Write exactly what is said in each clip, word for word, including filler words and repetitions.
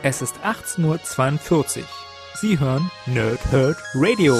Es ist achtzehn Uhr zweiundvierzig. Sie hören NerdHerd Radio.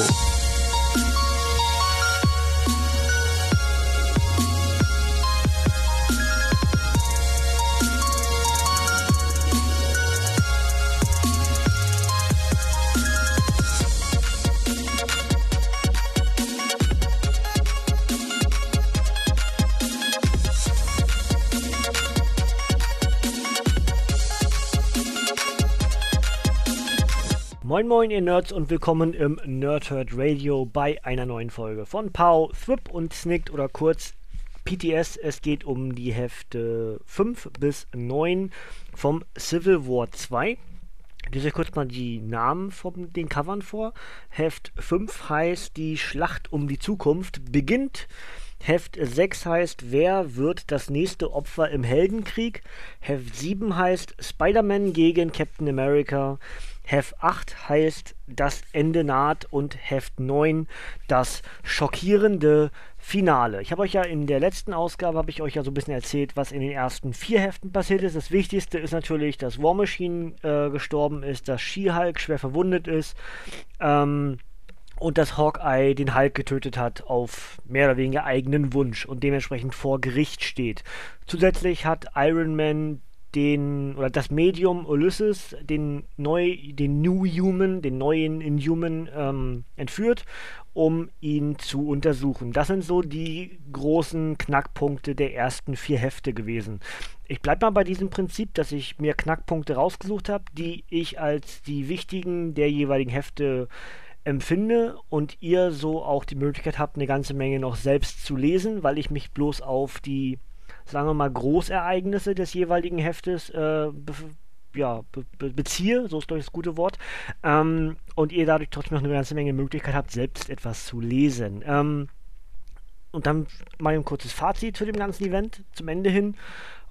Moin moin ihr Nerds und willkommen im NerdHerd Radio bei einer neuen Folge von Paul, Thwip und Snicked oder kurz P T S. Es geht um die Hefte fünf bis neun vom Civil War zwei. Ich lese euch kurz mal die Namen von den Covern vor. Heft fünf heißt Die Schlacht um die Zukunft beginnt. Heft sechs heißt Wer wird das nächste Opfer im Heldenkrieg? Heft sieben heißt Spider-Man gegen Captain America. Heft acht heißt Das Ende naht und Heft neun Das schockierende Finale. Ich habe euch ja in der letzten Ausgabe habe ich euch ja so ein bisschen erzählt, was in den ersten vier Heften passiert ist. Das Wichtigste ist natürlich, dass War Machine äh, gestorben ist, dass She-Hulk schwer verwundet ist ähm, und dass Hawkeye den Hulk getötet hat auf mehr oder weniger eigenen Wunsch und dementsprechend vor Gericht steht. Zusätzlich hat Iron Man den oder das Medium Ulysses, den neu, den New Human, den neuen Inhuman ähm, entführt, um ihn zu untersuchen. Das sind so die großen Knackpunkte der ersten vier Hefte gewesen. Ich bleibe mal bei diesem Prinzip, dass ich mir Knackpunkte rausgesucht habe, die ich als die wichtigen der jeweiligen Hefte empfinde und ihr so auch die Möglichkeit habt, eine ganze Menge noch selbst zu lesen, weil ich mich bloß auf die, sagen wir mal, Großereignisse des jeweiligen Heftes äh, be ja, be be beziehe, so ist glaube ich das gute Wort, ähm, und ihr dadurch trotzdem noch eine ganze Menge Möglichkeit habt, selbst etwas zu lesen. Ähm, und dann mal ein kurzes Fazit zu dem ganzen Event zum Ende hin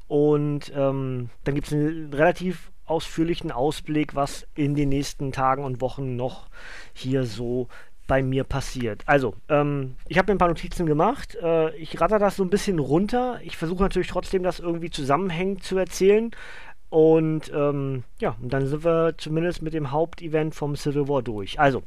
und ähm, dann gibt es einen relativ ausführlichen Ausblick, was in den nächsten Tagen und Wochen noch hier so bei mir passiert. Also, ähm, ich habe mir ein paar Notizen gemacht. Äh, ich ratter das so ein bisschen runter. Ich versuche natürlich trotzdem, das irgendwie zusammenhängend zu erzählen. Und ähm, ja, und dann sind wir zumindest mit dem Hauptevent vom Civil War durch. Also,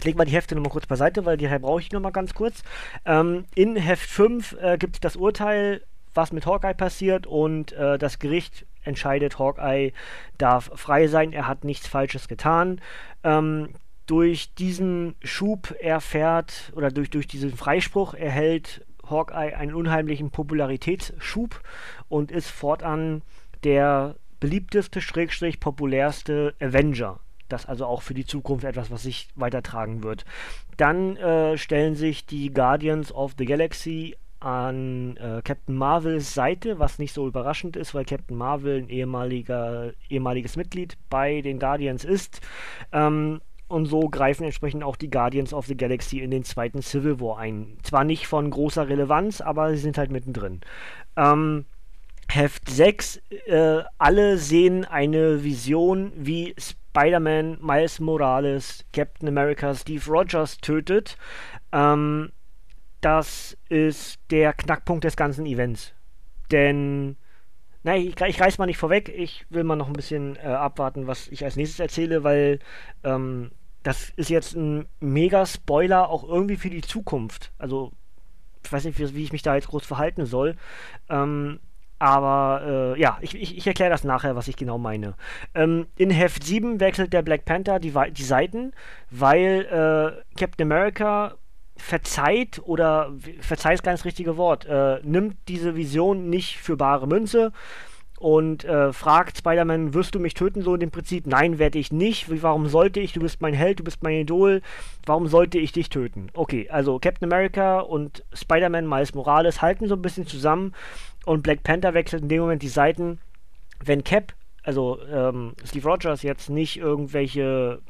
ich lege mal die Hefte nochmal kurz beiseite, weil die brauche ich nochmal ganz kurz. Ähm, in Heft fünf äh, gibt es das Urteil, was mit Hawkeye passiert, und äh, das Gericht entscheidet, Hawkeye darf frei sein, er hat nichts Falsches getan. Ähm, Durch diesen Schub erfährt, oder durch, durch diesen Freispruch erhält Hawkeye einen unheimlichen Popularitätsschub und ist fortan der beliebteste, schrägstrich populärste Avenger. Das also auch für die Zukunft etwas, was sich weitertragen wird. Dann äh, stellen sich die Guardians of the Galaxy an äh, Captain Marvels Seite, was nicht so überraschend ist, weil Captain Marvel ein ehemaliger, ehemaliges Mitglied bei den Guardians ist. Ähm, Und so greifen entsprechend auch die Guardians of the Galaxy in den zweiten Civil War ein. Zwar nicht von großer Relevanz, aber sie sind halt mittendrin. Ähm, Heft sechs. Äh, alle sehen eine Vision, wie Spider-Man, Miles Morales, Captain America, Steve Rogers tötet. Ähm, das ist der Knackpunkt des ganzen Events. Denn... Nein, ich, ich reiß mal nicht vorweg. Ich will mal noch ein bisschen äh, abwarten, was ich als nächstes erzähle, weil... Ähm, das ist jetzt ein Mega-Spoiler auch irgendwie für die Zukunft. Also, ich weiß nicht, wie, wie ich mich da jetzt groß verhalten soll. Ähm, aber, äh, ja, ich, ich, ich erkläre das nachher, was ich genau meine. Ähm, in Heft sieben wechselt der Black Panther die, die Seiten, weil äh, Captain America verzeiht, oder verzeiht ist gar nicht das richtige Wort, äh, nimmt diese Vision nicht für bare Münze. Und äh, fragt Spider-Man, wirst du mich töten? So in dem Prinzip, nein, werde ich nicht. Warum sollte ich? Du bist mein Held, du bist mein Idol. Warum sollte ich dich töten? Okay, also Captain America und Spider-Man, Miles Morales halten so ein bisschen zusammen. Und Black Panther wechselt in dem Moment die Seiten. Wenn Cap, also ähm, Steve Rogers, jetzt nicht irgendwelche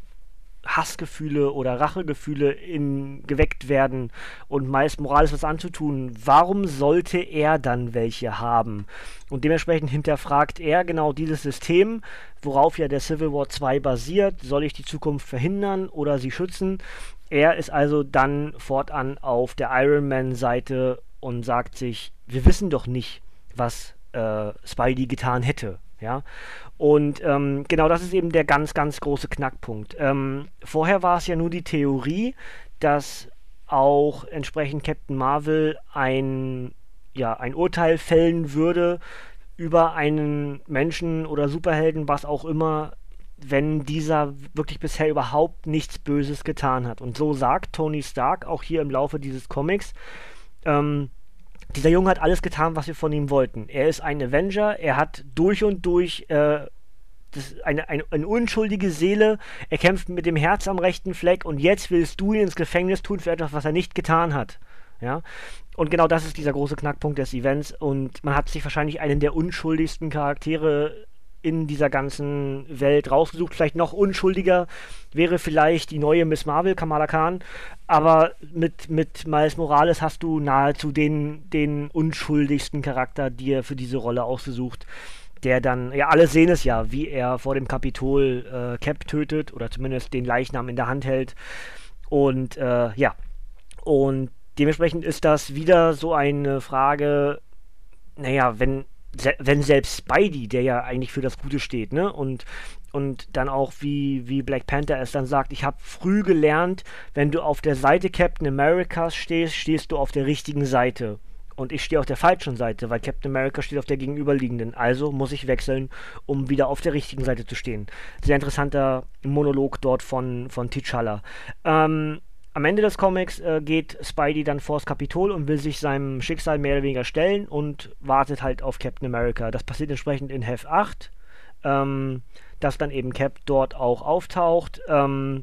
Hassgefühle oder Rachegefühle in, geweckt werden und Miles Morales was anzutun, warum sollte er dann welche haben? Und dementsprechend hinterfragt er genau dieses System, worauf ja der Civil War zwei basiert. Soll ich die Zukunft verhindern oder sie schützen? Er ist also dann fortan auf der Iron Man Seite und sagt sich, wir wissen doch nicht, was äh, Spidey getan hätte. Ja? Und ähm, genau das ist eben der ganz, ganz große Knackpunkt. Ähm, vorher war es ja nur die Theorie, dass auch entsprechend Captain Marvel ein, ja, ein Urteil fällen würde über einen Menschen oder Superhelden, was auch immer, wenn dieser wirklich bisher überhaupt nichts Böses getan hat. Und so sagt Tony Stark auch hier im Laufe dieses Comics, ähm, dieser Junge hat alles getan, was wir von ihm wollten. Er ist ein Avenger, er hat durch und durch äh, das, eine, eine, eine unschuldige Seele, er kämpft mit dem Herz am rechten Fleck und jetzt willst du ihn ins Gefängnis tun für etwas, was er nicht getan hat. Ja? Und genau das ist dieser große Knackpunkt des Events und man hat sich wahrscheinlich einen der unschuldigsten Charaktere in dieser ganzen Welt rausgesucht. Vielleicht noch unschuldiger wäre vielleicht die neue Miss Marvel, Kamala Khan, aber mit, mit Miles Morales hast du nahezu den, den unschuldigsten Charakter dir für diese Rolle ausgesucht, der dann, ja, alle sehen es ja, wie er vor dem Kapitol äh, Cap tötet oder zumindest den Leichnam in der Hand hält und äh, ja, und dementsprechend ist das wieder so eine Frage, naja, wenn wenn selbst Spidey, der ja eigentlich für das Gute steht, ne, und, und dann auch wie, wie Black Panther es dann sagt, ich habe früh gelernt, wenn du auf der Seite Captain Americas stehst, stehst du auf der richtigen Seite und ich stehe auf der falschen Seite, weil Captain America steht auf der gegenüberliegenden, also muss ich wechseln, um wieder auf der richtigen Seite zu stehen. Sehr interessanter Monolog dort von, von T'Challa. Ähm, Am Ende des Comics äh, geht Spidey dann vors Kapitol und will sich seinem Schicksal mehr oder weniger stellen und wartet halt auf Captain America. Das passiert entsprechend in Heft acht, ähm, dass dann eben Cap dort auch auftaucht. Ähm,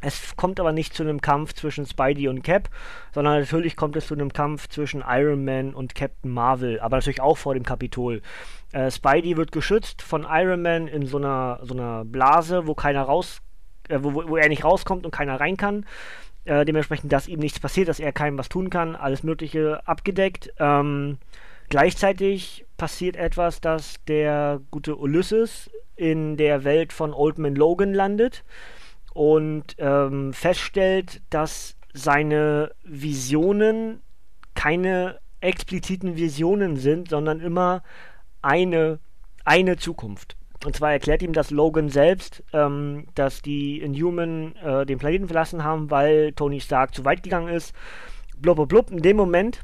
es kommt aber nicht zu einem Kampf zwischen Spidey und Cap, sondern natürlich kommt es zu einem Kampf zwischen Iron Man und Captain Marvel, aber natürlich auch vor dem Kapitol. Äh, Spidey wird geschützt von Iron Man in so einer, so einer Blase, wo keiner raus, äh, wo, wo er nicht rauskommt und keiner rein kann. Äh, dementsprechend, dass ihm nichts passiert, dass er keinem was tun kann, alles Mögliche abgedeckt. Ähm, gleichzeitig passiert etwas, dass der gute Ulysses in der Welt von Old Man Logan landet und ähm, feststellt, dass seine Visionen keine expliziten Visionen sind, sondern immer eine, eine Zukunft. Und zwar erklärt ihm das Logan selbst, ähm, dass die Inhuman äh, den Planeten verlassen haben, weil Tony Stark zu weit gegangen ist. Blub, blub, blub. In dem Moment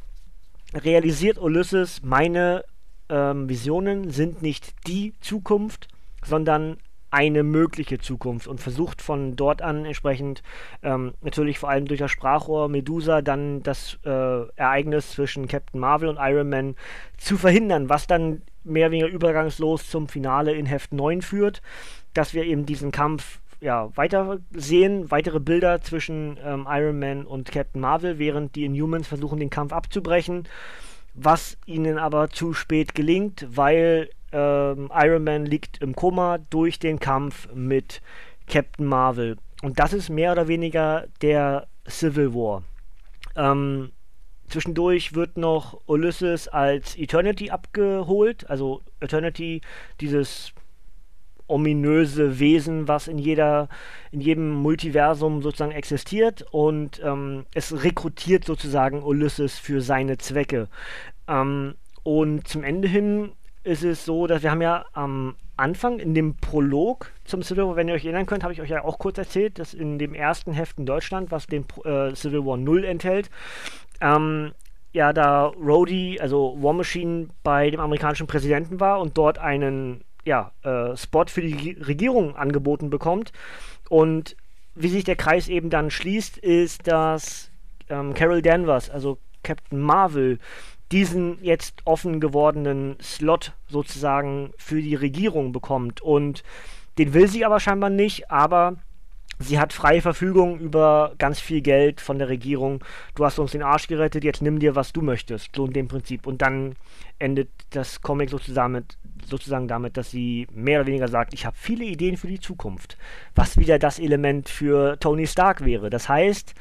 realisiert Ulysses, meine ähm, Visionen sind nicht die Zukunft, sondern eine mögliche Zukunft. Und versucht von dort an entsprechend, ähm, natürlich vor allem durch das Sprachrohr Medusa, dann das äh, Ereignis zwischen Captain Marvel und Iron Man zu verhindern, was dann mehr oder weniger übergangslos zum Finale in Heft neun führt, dass wir eben diesen Kampf, ja, weiter sehen, weitere Bilder zwischen ähm, Iron Man und Captain Marvel, während die Inhumans versuchen, den Kampf abzubrechen, was ihnen aber zu spät gelingt, weil ähm, Iron Man liegt im Koma durch den Kampf mit Captain Marvel. Und das ist mehr oder weniger der Civil War. Ähm, Zwischendurch wird noch Ulysses als Eternity abgeholt, also Eternity, dieses ominöse Wesen, was in jeder, in jedem Multiversum sozusagen existiert, und ähm, es rekrutiert sozusagen Ulysses für seine Zwecke. Ähm, und zum Ende hin ist es so, dass wir haben ja am Anfang in dem Prolog zum Civil War, wenn ihr euch erinnern könnt, habe ich euch ja auch kurz erzählt, dass in dem ersten Heft in Deutschland, was den äh, Civil War null enthält, Ähm, ja, da Rhodey, also War Machine, bei dem amerikanischen Präsidenten war und dort einen, ja, äh, Spot für die Regierung angeboten bekommt. Und wie sich der Kreis eben dann schließt, ist, dass ähm, Carol Danvers, also Captain Marvel, diesen jetzt offen gewordenen Slot sozusagen für die Regierung bekommt. Und den will sie aber scheinbar nicht, aber sie hat freie Verfügung über ganz viel Geld von der Regierung. Du hast uns den Arsch gerettet, jetzt nimm dir, was du möchtest. So in dem Prinzip. Und dann endet das Comic sozusagen, mit, sozusagen damit, dass sie mehr oder weniger sagt, ich habe viele Ideen für die Zukunft. Was wieder das Element für Tony Stark wäre. Das heißt,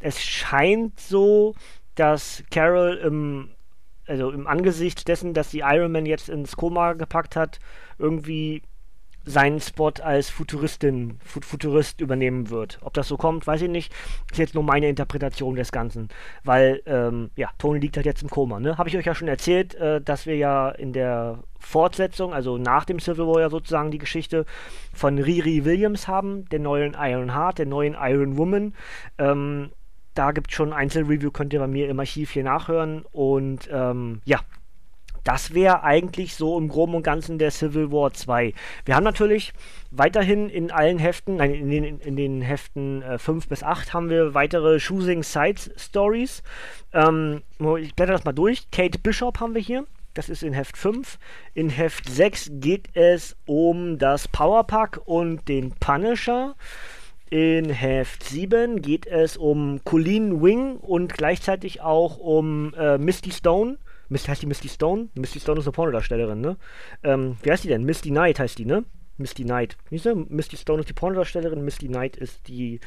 es scheint so, dass Carol im, also im Angesicht dessen, dass sie Iron Man jetzt ins Koma gepackt hat, irgendwie seinen Spot als Futuristin, Fut Futurist übernehmen wird. Ob das so kommt, weiß ich nicht. Ist jetzt nur meine Interpretation des Ganzen. Weil, ähm, ja, Tony liegt halt jetzt im Koma, ne? Habe ich euch ja schon erzählt, äh, dass wir ja in der Fortsetzung, also nach dem Civil War ja sozusagen die Geschichte von Riri Williams haben, der neuen Iron Heart, der neuen Iron Woman. Ähm, da gibt es schon ein Einzelreview, könnt ihr bei mir im Archiv hier nachhören. Und ähm, ja, das wäre eigentlich so im Groben und Ganzen der Civil War zwei. Wir haben natürlich weiterhin in allen Heften, nein, in den, in den Heften äh, fünf bis acht haben wir weitere Choosing Side Stories. Ähm, ich blätter das mal durch. Kate Bishop haben wir hier. Das ist in Heft fünf. In Heft sechs geht es um das Powerpack und den Punisher. In Heft sieben geht es um Colleen Wing und gleichzeitig auch um äh, Misty Stone. Mist, heißt die Misty Stone? Misty Stone ist eine Pornodarstellerin, ne? Ähm, wie heißt die denn? Misty Knight heißt die, ne? Misty Knight. Nicht so? Misty Stone ist die Pornodarstellerin, Misty Knight ist die...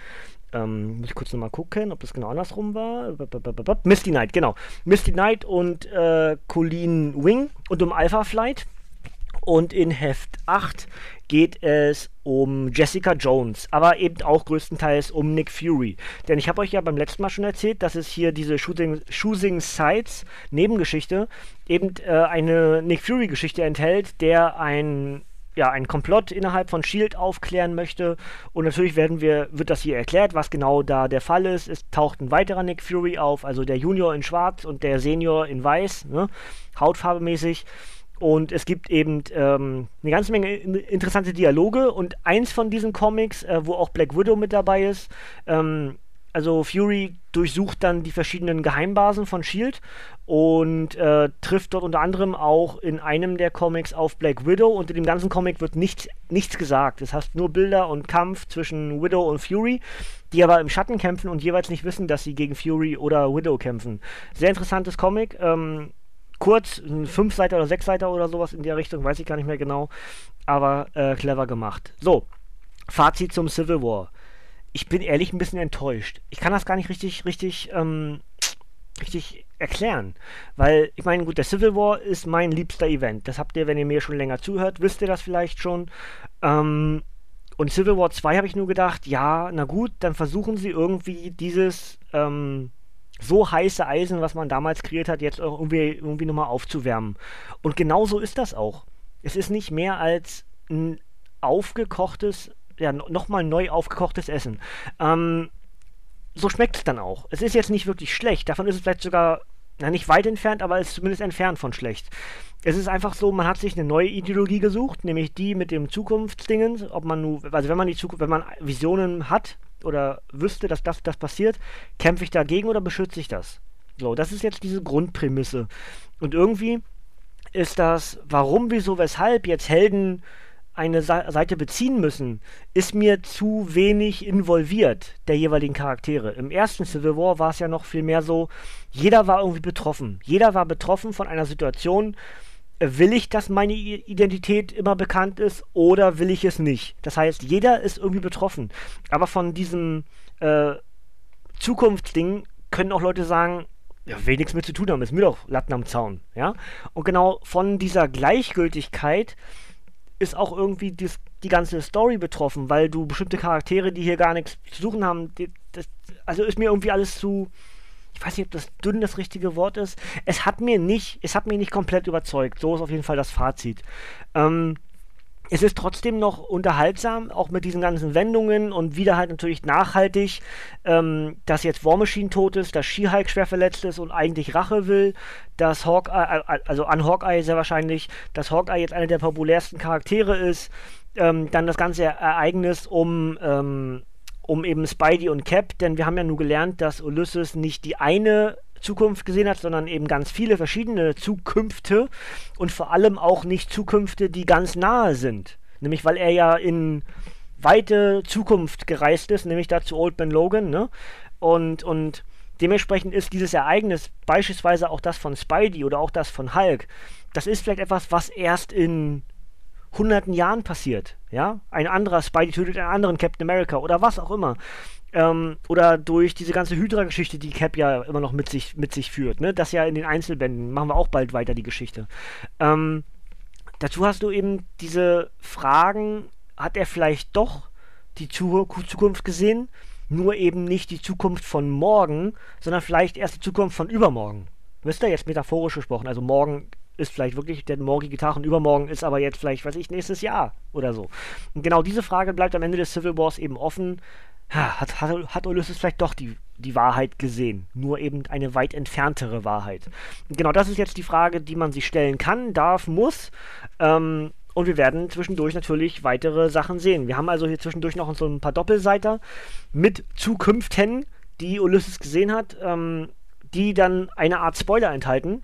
Ähm, muss ich kurz nochmal gucken, ob das genau andersrum war. B -b -b -b -b Misty Knight, genau. Misty Knight und äh, Colleen Wing und um Alpha Flight. Und in Heft acht geht es um Jessica Jones, aber eben auch größtenteils um Nick Fury. Denn ich habe euch ja beim letzten Mal schon erzählt, dass es hier diese Shooting, Choosing Sides Nebengeschichte eben äh, eine Nick Fury Geschichte enthält, der ein... ja, einen Komplott innerhalb von S H I E L D aufklären möchte. Und natürlich werden wir, wird das hier erklärt, was genau da der Fall ist. Es taucht ein weiterer Nick Fury auf, also der Junior in Schwarz und der Senior in Weiß, ne? Hautfarbemäßig. Und es gibt eben ähm, eine ganze Menge interessante Dialoge. Und eins von diesen Comics, äh, wo auch Black Widow mit dabei ist, ähm, also Fury durchsucht dann die verschiedenen Geheimbasen von S H I E L D und äh, trifft dort unter anderem auch in einem der Comics auf Black Widow. Und in dem ganzen Comic wird nichts, nichts gesagt. Das heißt nur Bilder und Kampf zwischen Widow und Fury, die aber im Schatten kämpfen und jeweils nicht wissen, dass sie gegen Fury oder Widow kämpfen. Sehr interessantes Comic. Ähm, kurz, ein Fünfseiter oder Sechsseiter oder sowas in der Richtung, weiß ich gar nicht mehr genau. Aber äh, clever gemacht. So, Fazit zum Civil War. Ich bin ehrlich ein bisschen enttäuscht. Ich kann das gar nicht richtig, richtig, ähm, richtig erklären. Weil, ich meine, gut, der Civil War ist mein liebster Event. Das habt ihr, wenn ihr mir schon länger zuhört, wisst ihr das vielleicht schon. Ähm, und Civil War zwei habe ich nur gedacht, ja, na gut, dann versuchen sie irgendwie dieses, ähm, so heiße Eisen, was man damals kreiert hat, jetzt irgendwie, irgendwie nochmal aufzuwärmen. Und genau so ist das auch. Es ist nicht mehr als ein aufgekochtes, ja, nochmal neu aufgekochtes Essen. Ähm, so schmeckt es dann auch. Es ist jetzt nicht wirklich schlecht. Davon ist es vielleicht sogar, na, nicht weit entfernt, aber es ist zumindest entfernt von schlecht. Es ist einfach so, man hat sich eine neue Ideologie gesucht, nämlich die mit dem Zukunftsdingens, ob man nur, also wenn man die Zukunft, wenn man Visionen hat oder wüsste, dass das, das passiert, kämpfe ich dagegen oder beschütze ich das? So, das ist jetzt diese Grundprämisse. Und irgendwie ist das, warum, wieso, weshalb jetzt Helden eine Seite beziehen müssen, ist mir zu wenig involviert, der jeweiligen Charaktere. Im ersten Civil War war es ja noch viel mehr so, jeder war irgendwie betroffen. Jeder war betroffen von einer Situation, will ich, dass meine Identität immer bekannt ist oder will ich es nicht? Das heißt, jeder ist irgendwie betroffen. Aber von diesem äh, Zukunftsding können auch Leute sagen, ja, will nichts mit zu tun haben, ist mir doch Latten am Zaun. Ja? Und genau von dieser Gleichgültigkeit ist auch irgendwie die, die ganze Story betroffen, weil du bestimmte Charaktere, die hier gar nichts zu suchen haben, die, das, also ist mir irgendwie alles zu, ich weiß nicht, ob das dünn das richtige Wort ist, es hat mir nicht, es hat mich nicht komplett überzeugt, so ist auf jeden Fall das Fazit. Ähm, es ist trotzdem noch unterhaltsam, auch mit diesen ganzen Wendungen und wieder halt natürlich nachhaltig, ähm, dass jetzt War Machine tot ist, dass She-Hulk schwer verletzt ist und eigentlich Rache will, dass Hawkeye, also an Hawkeye sehr wahrscheinlich, dass Hawkeye jetzt einer der populärsten Charaktere ist, ähm, dann das ganze Ereignis um, ähm, um eben Spidey und Cap, denn wir haben ja nur gelernt, dass Ulysses nicht die eine Zukunft gesehen hat, sondern eben ganz viele verschiedene Zukünfte und vor allem auch nicht Zukünfte, die ganz nahe sind. Nämlich, weil er ja in weite Zukunft gereist ist, nämlich da zu Old Man Logan, ne? Und, und dementsprechend ist dieses Ereignis, beispielsweise auch das von Spidey oder auch das von Hulk, das ist vielleicht etwas, was erst in hunderten Jahren passiert, ja? Ein anderer Spidey tötet einen anderen Captain America oder was auch immer. Ähm, oder durch diese ganze Hydra-Geschichte, die Cap ja immer noch mit sich, mit sich führt, ne? Das ja in den Einzelbänden, machen wir auch bald weiter die Geschichte. Ähm, dazu hast du eben diese Fragen, hat er vielleicht doch die Zu- Zukunft gesehen, nur eben nicht die Zukunft von morgen, sondern vielleicht erst die Zukunft von übermorgen. Wisst ihr, jetzt metaphorisch gesprochen, also morgen ist vielleicht wirklich der morgige Tag und übermorgen ist aber jetzt vielleicht, weiß ich, nächstes Jahr oder so. Und genau diese Frage bleibt am Ende des Civil Wars eben offen. Hat, hat, hat Ulysses vielleicht doch die, die Wahrheit gesehen? Nur eben eine weit entferntere Wahrheit. Und genau das ist jetzt die Frage, die man sich stellen kann, darf, muss. Ähm, und wir werden zwischendurch natürlich weitere Sachen sehen. Wir haben also hier zwischendurch noch so ein paar Doppelseiter mit Zukünften, die Ulysses gesehen hat, ähm, die dann eine Art Spoiler enthalten.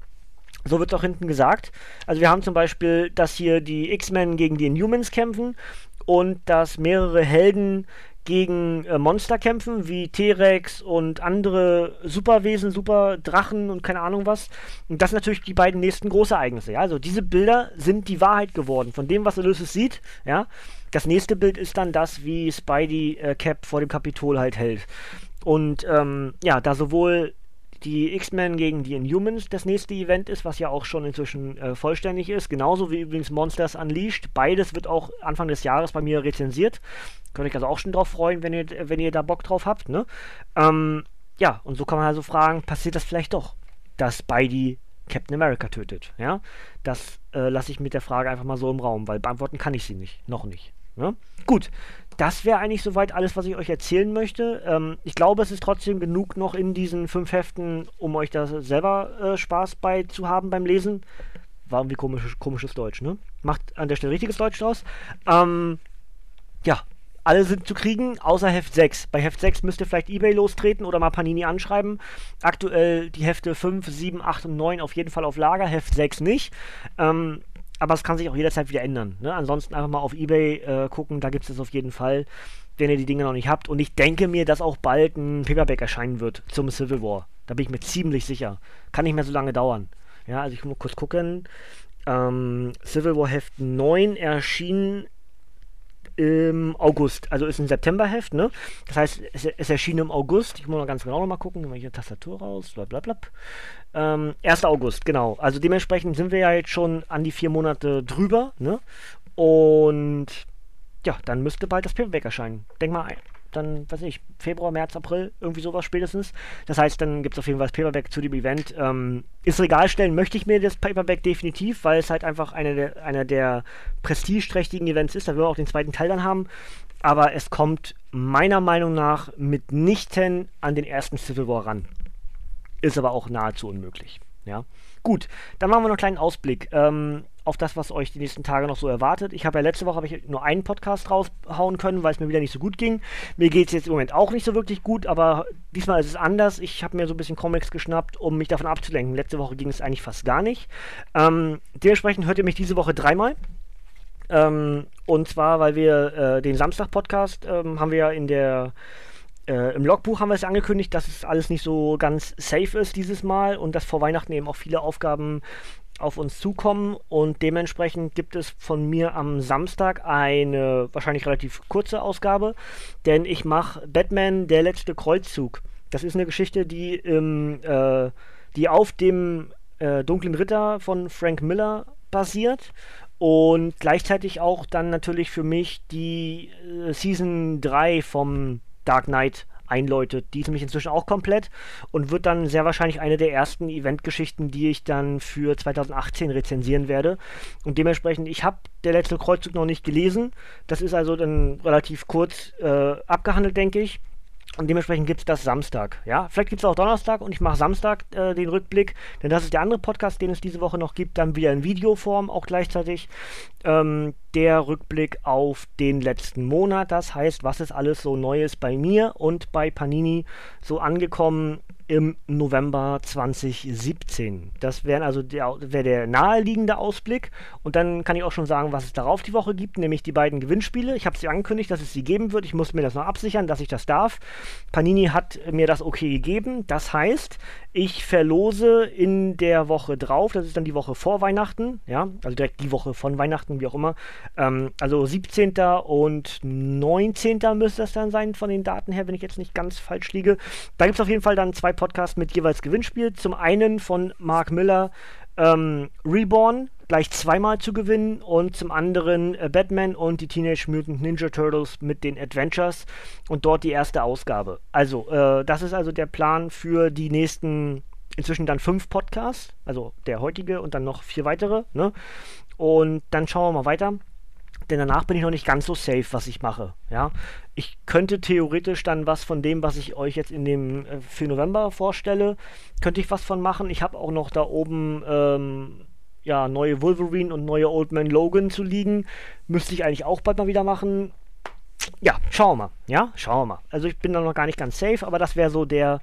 So wird es auch hinten gesagt. Also wir haben zum Beispiel, dass hier die X-Men gegen die Inhumans kämpfen und dass mehrere Helden gegen äh, Monster kämpfen, wie T-Rex und andere Superwesen, Superdrachen und keine Ahnung was. Und das sind natürlich die beiden nächsten Großereignisse. Ja? Also diese Bilder sind die Wahrheit geworden von dem, was Ulysses sieht. Ja? Das nächste Bild ist dann das, wie Spidey äh, Cap vor dem Kapitol halt hält. Und ähm, ja, da sowohl die X-Men gegen die Inhumans das nächste Event ist, was ja auch schon inzwischen äh, vollständig ist. Genauso wie übrigens Monsters Unleashed. Beides wird auch Anfang des Jahres bei mir rezensiert. Könnt ihr euch also auch schon drauf freuen, wenn ihr, wenn ihr da Bock drauf habt, ne? Ähm, ja, und so kann man also fragen, passiert das vielleicht doch, dass Spidey Captain America tötet, ja? Das äh, lasse ich mit der Frage einfach mal so im Raum, weil beantworten kann ich sie nicht, noch nicht, ne? Gut. Das wäre eigentlich soweit alles, was ich euch erzählen möchte. Ähm, ich glaube, es ist trotzdem genug noch in diesen fünf Heften, um euch da selber äh, Spaß bei zu haben beim Lesen. War irgendwie komisch, komisches Deutsch, ne? Macht an der Stelle richtiges Deutsch draus. Ähm, ja, alle sind zu kriegen, außer Heft sechs. Bei Heft sechs müsst ihr vielleicht eBay lostreten oder mal Panini anschreiben. Aktuell die Hefte fünf, sieben, acht und neun auf jeden Fall auf Lager, Heft sechs nicht. Ähm... Aber es kann sich auch jederzeit wieder ändern. Ne? Ansonsten einfach mal auf eBay äh, gucken, da gibt es das auf jeden Fall, wenn ihr die Dinge noch nicht habt. Und ich denke mir, dass auch bald ein Paperback erscheinen wird zum Civil War. Da bin ich mir ziemlich sicher. Kann nicht mehr so lange dauern. Ja, also ich muss kurz gucken. Ähm, Civil War Heft neun erschien im August. Also ist ein Septemberheft, ne? Das heißt, es, es erschien im August. Ich muss noch ganz genau nochmal gucken. Nehmen wir hier Tastatur raus. Blablabla. Ähm, erster August, genau. Also dementsprechend sind wir ja jetzt schon an die vier Monate drüber, ne? Und ja, dann müsste bald das Paperback erscheinen. Denk mal ein. Dann, weiß nicht, Februar, März, April, irgendwie sowas spätestens. Das heißt, dann gibt es auf jeden Fall das Paperback zu dem Event. Ähm, ins Regal stellen möchte ich mir das Paperback definitiv, weil es halt einfach einer der, eine der prestigeträchtigen Events ist. Da will man auch den zweiten Teil dann haben. Aber es kommt meiner Meinung nach mitnichten an den ersten Civil War ran. Ist aber auch nahezu unmöglich. Ja. Gut, dann machen wir noch einen kleinen Ausblick ähm, auf das, was euch die nächsten Tage noch so erwartet. Ich habe ja letzte Woche hab ich nur einen Podcast raushauen können, weil es mir wieder nicht so gut ging. Mir geht es jetzt im Moment auch nicht so wirklich gut, aber diesmal ist es anders. Ich habe mir so ein bisschen Comics geschnappt, um mich davon abzulenken. Letzte Woche ging es eigentlich fast gar nicht. Ähm, dementsprechend hört ihr mich diese Woche dreimal. Ähm, und zwar, weil wir äh, den Samstag-Podcast ähm, haben wir ja in der... Äh, im Logbuch haben wir es angekündigt, dass es alles nicht so ganz safe ist dieses Mal und dass vor Weihnachten eben auch viele Aufgaben auf uns zukommen und dementsprechend gibt es von mir am Samstag eine wahrscheinlich relativ kurze Ausgabe, denn ich mache Batman, der letzte Kreuzzug. Das ist eine Geschichte, die, im, äh, die auf dem äh, Dunklen Ritter von Frank Miller basiert. Und gleichzeitig auch dann natürlich für mich die äh, Season drei vom Dark Knight einläutet. Die ist nämlich inzwischen auch komplett und wird dann sehr wahrscheinlich eine der ersten Eventgeschichten, die ich dann für zweitausendachtzehn rezensieren werde. Und dementsprechend, ich habe der letzte Kreuzzug noch nicht gelesen. Das ist also dann relativ kurz äh, abgehandelt, denke ich. Und dementsprechend gibt es das Samstag. Ja, vielleicht gibt es auch Donnerstag und ich mache Samstag äh, den Rückblick, denn das ist der andere Podcast, den es diese Woche noch gibt, dann wieder in Videoform auch gleichzeitig. Ähm, der Rückblick auf den letzten Monat, das heißt, was ist alles so Neues bei mir und bei Panini so angekommen im November zweitausendsiebzehn. Das wäre also der, wär der naheliegende Ausblick. Und dann kann ich auch schon sagen, was es darauf die Woche gibt, nämlich die beiden Gewinnspiele. Ich habe es dir angekündigt, dass es sie geben wird. Ich muss mir das noch absichern, dass ich das darf. Panini hat mir das okay gegeben. Das heißt, ich verlose in der Woche drauf, das ist dann die Woche vor Weihnachten, ja, also direkt die Woche von Weihnachten, wie auch immer. Ähm, also siebzehnten und neunzehnten müsste das dann sein von den Daten her, wenn ich jetzt nicht ganz falsch liege. Da gibt es auf jeden Fall dann zwei Podcast mit jeweils Gewinnspiel. Zum einen von Mark Miller ähm, Reborn, gleich zweimal zu gewinnen und zum anderen äh, Batman und die Teenage Mutant Ninja Turtles mit den Adventures und dort die erste Ausgabe. Also, äh, das ist also der Plan für die nächsten inzwischen dann fünf Podcasts, also der heutige und dann noch vier weitere, ne? Und dann schauen wir mal weiter, denn danach bin ich noch nicht ganz so safe, was ich mache, ja. Ich könnte theoretisch dann was von dem, was ich euch jetzt in dem äh, für November vorstelle, könnte ich was von machen. Ich habe auch noch da oben ähm, ja, neue Wolverine und neue Old Man Logan zu liegen. Müsste ich eigentlich auch bald mal wieder machen. Ja, schauen wir mal, ja, schauen wir mal. Also ich bin da noch gar nicht ganz safe, aber das wäre so der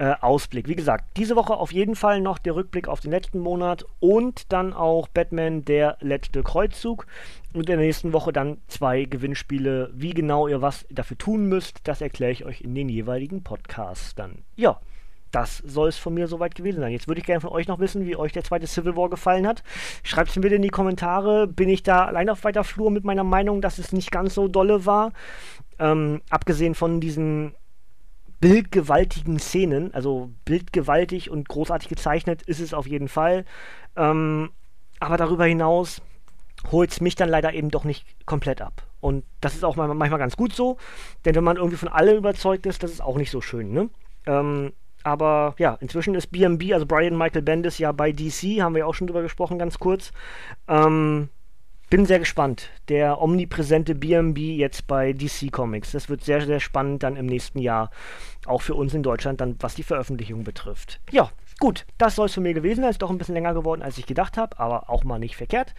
Äh, Ausblick. Wie gesagt, diese Woche auf jeden Fall noch der Rückblick auf den letzten Monat und dann auch Batman, der letzte Kreuzzug, und in der nächsten Woche dann zwei Gewinnspiele. Wie genau ihr was dafür tun müsst, das erkläre ich euch in den jeweiligen Podcasts dann. Ja, das soll es von mir soweit gewesen sein. Jetzt würde ich gerne von euch noch wissen, wie euch der zweite Civil War gefallen hat. Schreibt es mir bitte in die Kommentare. Bin ich da allein auf weiter Flur mit meiner Meinung, dass es nicht ganz so dolle war? Ähm, abgesehen von diesen bildgewaltigen Szenen, also bildgewaltig und großartig gezeichnet ist es auf jeden Fall, ähm, aber darüber hinaus holt es mich dann leider eben doch nicht komplett ab, und das ist auch manchmal ganz gut so, denn wenn man irgendwie von allem überzeugt ist, das ist auch nicht so schön, ne? Ähm, aber ja, inzwischen ist B M B, also Brian Michael Bendis, ja bei D C, haben wir ja auch schon drüber gesprochen, ganz kurz. ähm, Bin sehr gespannt. Der omnipräsente B M B jetzt bei D C Comics. Das wird sehr, sehr spannend dann im nächsten Jahr. Auch für uns in Deutschland dann, was die Veröffentlichung betrifft. Ja, gut. Das soll es von mir gewesen sein. Ist doch ein bisschen länger geworden, als ich gedacht habe. Aber auch mal nicht verkehrt.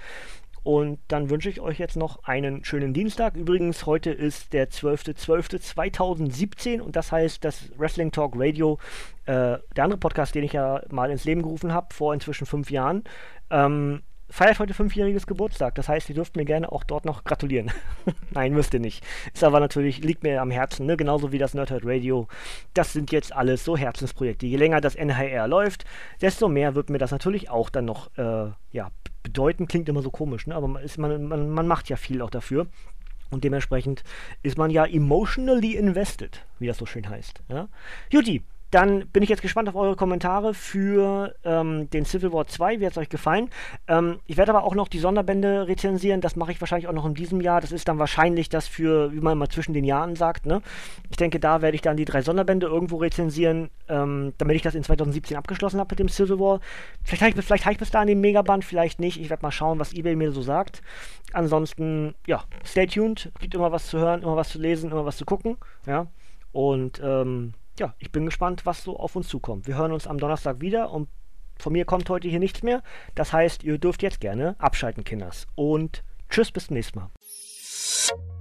Und dann wünsche ich euch jetzt noch einen schönen Dienstag. Übrigens, heute ist der zwölfter zwölfter zweitausendsiebzehn. Und das heißt, das Wrestling Talk Radio, äh, der andere Podcast, den ich ja mal ins Leben gerufen habe, vor inzwischen fünf Jahren, ähm, feiert heute fünfjähriges Geburtstag. Das heißt, ihr dürft mir gerne auch dort noch gratulieren. Nein, müsst ihr nicht. Ist aber natürlich, liegt mir am Herzen, ne? Genauso wie das NerdHerd Radio. Das sind jetzt alles so Herzensprojekte. Je länger das N H R läuft, desto mehr wird mir das natürlich auch dann noch äh, ja, bedeuten. Klingt immer so komisch, ne? Aber ist, man, man, man macht ja viel auch dafür. Und dementsprechend ist man ja emotionally invested, wie das so schön heißt. Ja? Juti, dann bin ich jetzt gespannt auf eure Kommentare für ähm, den Civil War zwei. Wie hat es euch gefallen? Ähm, ich werde aber auch noch die Sonderbände rezensieren. Das mache ich wahrscheinlich auch noch in diesem Jahr. Das ist dann wahrscheinlich das für, wie man mal zwischen den Jahren sagt, ne? Ich denke, da werde ich dann die drei Sonderbände irgendwo rezensieren, ähm, damit ich das in zweitausendsiebzehn abgeschlossen habe mit dem Civil War. Vielleicht habe ich, vielleicht hab ich bis da an den Megaband, vielleicht nicht. Ich werde mal schauen, was eBay mir so sagt. Ansonsten, ja, stay tuned. Es gibt immer was zu hören, immer was zu lesen, immer was zu gucken. Ja, und ähm... ja, ich bin gespannt, was so auf uns zukommt. Wir hören uns am Donnerstag wieder, und von mir kommt heute hier nichts mehr. Das heißt, ihr dürft jetzt gerne abschalten, Kinders. Und tschüss, bis zum nächsten Mal.